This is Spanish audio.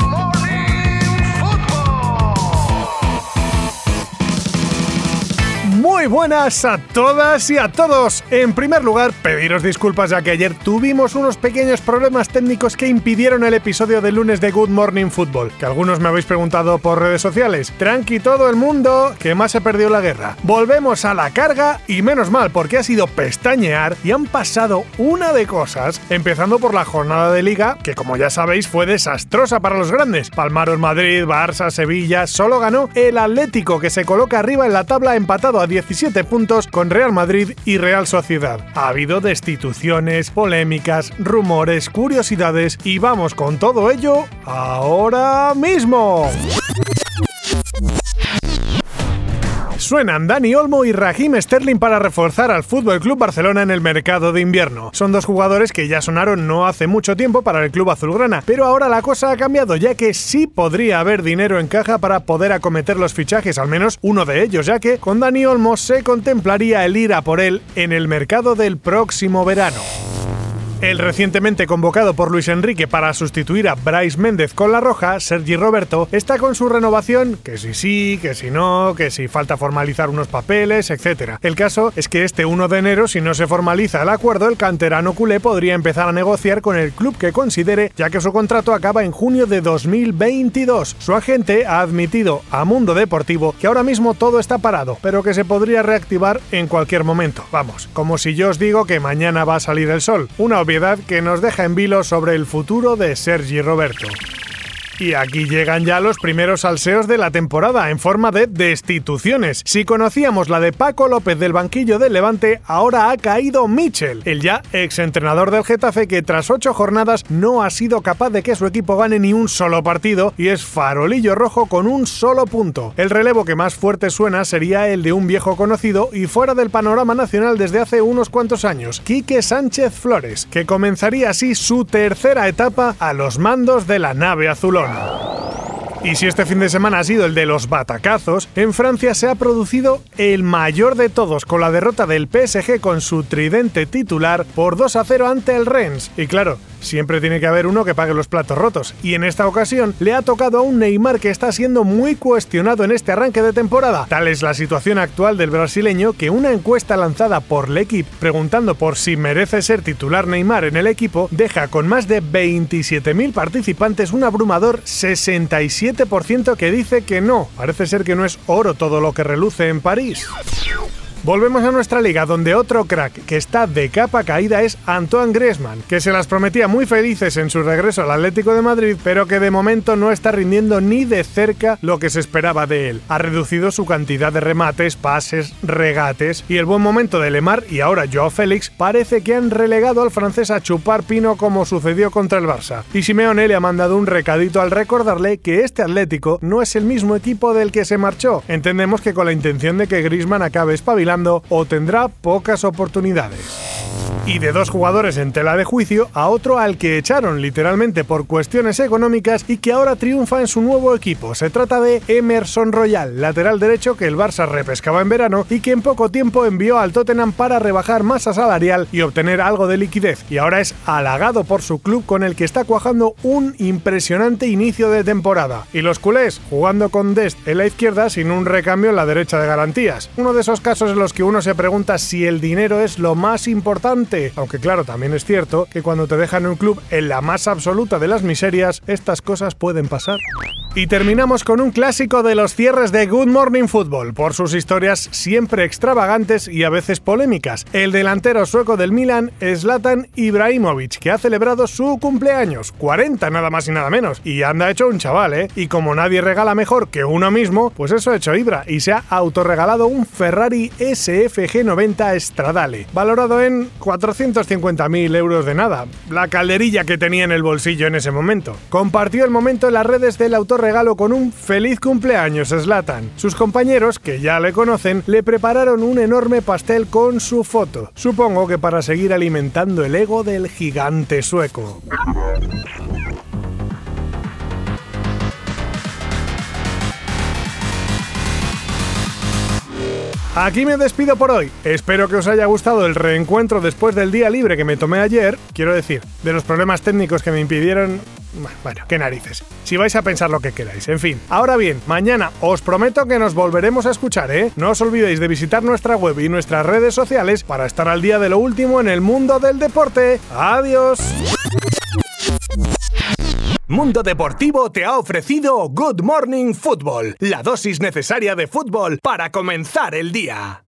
Good Morning Football. Muy buenas a todas y a todos. En primer lugar, pediros disculpas ya que ayer tuvimos unos pequeños problemas técnicos que impidieron el episodio del lunes de Good Morning Football, que algunos me habéis preguntado por redes sociales. Tranqui todo el mundo, que más se perdió la guerra. Volvemos a la carga y menos mal, porque ha sido pestañear y han pasado una de cosas, empezando por la jornada de Liga, que como ya sabéis fue desastrosa para los grandes. Palmaron Madrid, Barça, Sevilla, solo ganó el Atlético, que se coloca arriba en la tabla empatado a 17 puntos con Real Madrid y Real Sociedad. Ha habido destituciones, polémicas, rumores, curiosidades y vamos con todo ello ahora mismo. Suenan Dani Olmo y Raheem Sterling para reforzar al Fútbol Club Barcelona en el mercado de invierno. Son dos jugadores que ya sonaron no hace mucho tiempo para el club azulgrana, pero ahora la cosa ha cambiado, ya que sí podría haber dinero en caja para poder acometer los fichajes, al menos uno de ellos, ya que con Dani Olmo se contemplaría el ir a por él en el mercado del próximo verano. El recientemente convocado por Luis Enrique para sustituir a Brais Méndez con La Roja, Sergi Roberto, está con su renovación, que si sí, que si no, que si falta formalizar unos papeles, etc. El caso es que este 1 de enero, si no se formaliza el acuerdo, el canterano culé podría empezar a negociar con el club que considere, ya que su contrato acaba en junio de 2022. Su agente ha admitido a Mundo Deportivo que ahora mismo todo está parado, pero que se podría reactivar en cualquier momento. Vamos, como si yo os digo que mañana va a salir el sol. Una obviedad que nos deja en vilo sobre el futuro de Sergi Roberto. Y aquí llegan ya los primeros salseos de la temporada en forma de destituciones. Si conocíamos la de Paco López del banquillo del Levante, ahora ha caído Michel, el ya exentrenador del Getafe, que tras 8 jornadas no ha sido capaz de que su equipo gane ni un solo partido y es farolillo rojo con un solo punto. El relevo que más fuerte suena sería el de un viejo conocido y fuera del panorama nacional desde hace unos cuantos años, Quique Sánchez Flores, que comenzaría así su tercera etapa a los mandos de la nave azulona. Y si este fin de semana ha sido el de los batacazos, en Francia se ha producido el mayor de todos con la derrota del PSG con su tridente titular por 2-0 ante el Rennes. Y claro, siempre tiene que haber uno que pague los platos rotos, y en esta ocasión le ha tocado a un Neymar que está siendo muy cuestionado en este arranque de temporada. Tal es la situación actual del brasileño que una encuesta lanzada por L'Equipe preguntando por si merece ser titular Neymar en el equipo deja con más de 27.000 participantes un abrumador 67% que dice que no. Parece ser que no es oro todo lo que reluce en París. Volvemos a nuestra liga, donde otro crack que está de capa caída es Antoine Griezmann, que se las prometía muy felices en su regreso al Atlético de Madrid, pero que de momento no está rindiendo ni de cerca lo que se esperaba de él. Ha reducido su cantidad de remates, pases, regates, y el buen momento de Lemar y ahora Joao Félix parece que han relegado al francés a chupar pino, como sucedió contra el Barça. Y Simeone le ha mandado un recadito al recordarle que este Atlético no es el mismo equipo del que se marchó. Entendemos que con la intención de que Griezmann acabe espabilado o tendrá pocas oportunidades. Y de dos jugadores en tela de juicio a otro al que echaron literalmente por cuestiones económicas y que ahora triunfa en su nuevo equipo. Se trata de Emerson Royal, lateral derecho que el Barça repescaba en verano y que en poco tiempo envió al Tottenham para rebajar masa salarial y obtener algo de liquidez. Y ahora es halagado por su club, con el que está cuajando un impresionante inicio de temporada. Y los culés jugando con Dest en la izquierda sin un recambio en la derecha de garantías. Uno de esos casos en los que uno se pregunta si el dinero es lo más importante. Aunque claro, también es cierto que cuando te dejan un club en la más absoluta de las miserias, estas cosas pueden pasar. Y terminamos con un clásico de los cierres de Good Morning Football, por sus historias siempre extravagantes y a veces polémicas. El delantero sueco del Milan, Zlatan Ibrahimovic, que ha celebrado su cumpleaños, 40 nada más y nada menos, y anda hecho un chaval, ¿eh? Y como nadie regala mejor que uno mismo, pues eso ha hecho Ibra, y se ha autorregalado un Ferrari SFG 90 Stradale, valorado en 450.000 euros de nada, la calderilla que tenía en el bolsillo en ese momento. Compartió el momento en las redes del autorregalo con un feliz cumpleaños, Zlatan. Sus compañeros, que ya le conocen, le prepararon un enorme pastel con su foto, supongo que para seguir alimentando el ego del gigante sueco. Aquí me despido por hoy. Espero que os haya gustado el reencuentro después del día libre que me tomé ayer. Quiero decir, de los problemas técnicos que me impidieron... Bueno, qué narices. Si vais a pensar lo que queráis, en fin. Ahora bien, mañana os prometo que nos volveremos a escuchar, ¿eh? No os olvidéis de visitar nuestra web y nuestras redes sociales para estar al día de lo último en el mundo del deporte. ¡Adiós! Mundo Deportivo te ha ofrecido Good Morning Football, la dosis necesaria de fútbol para comenzar el día.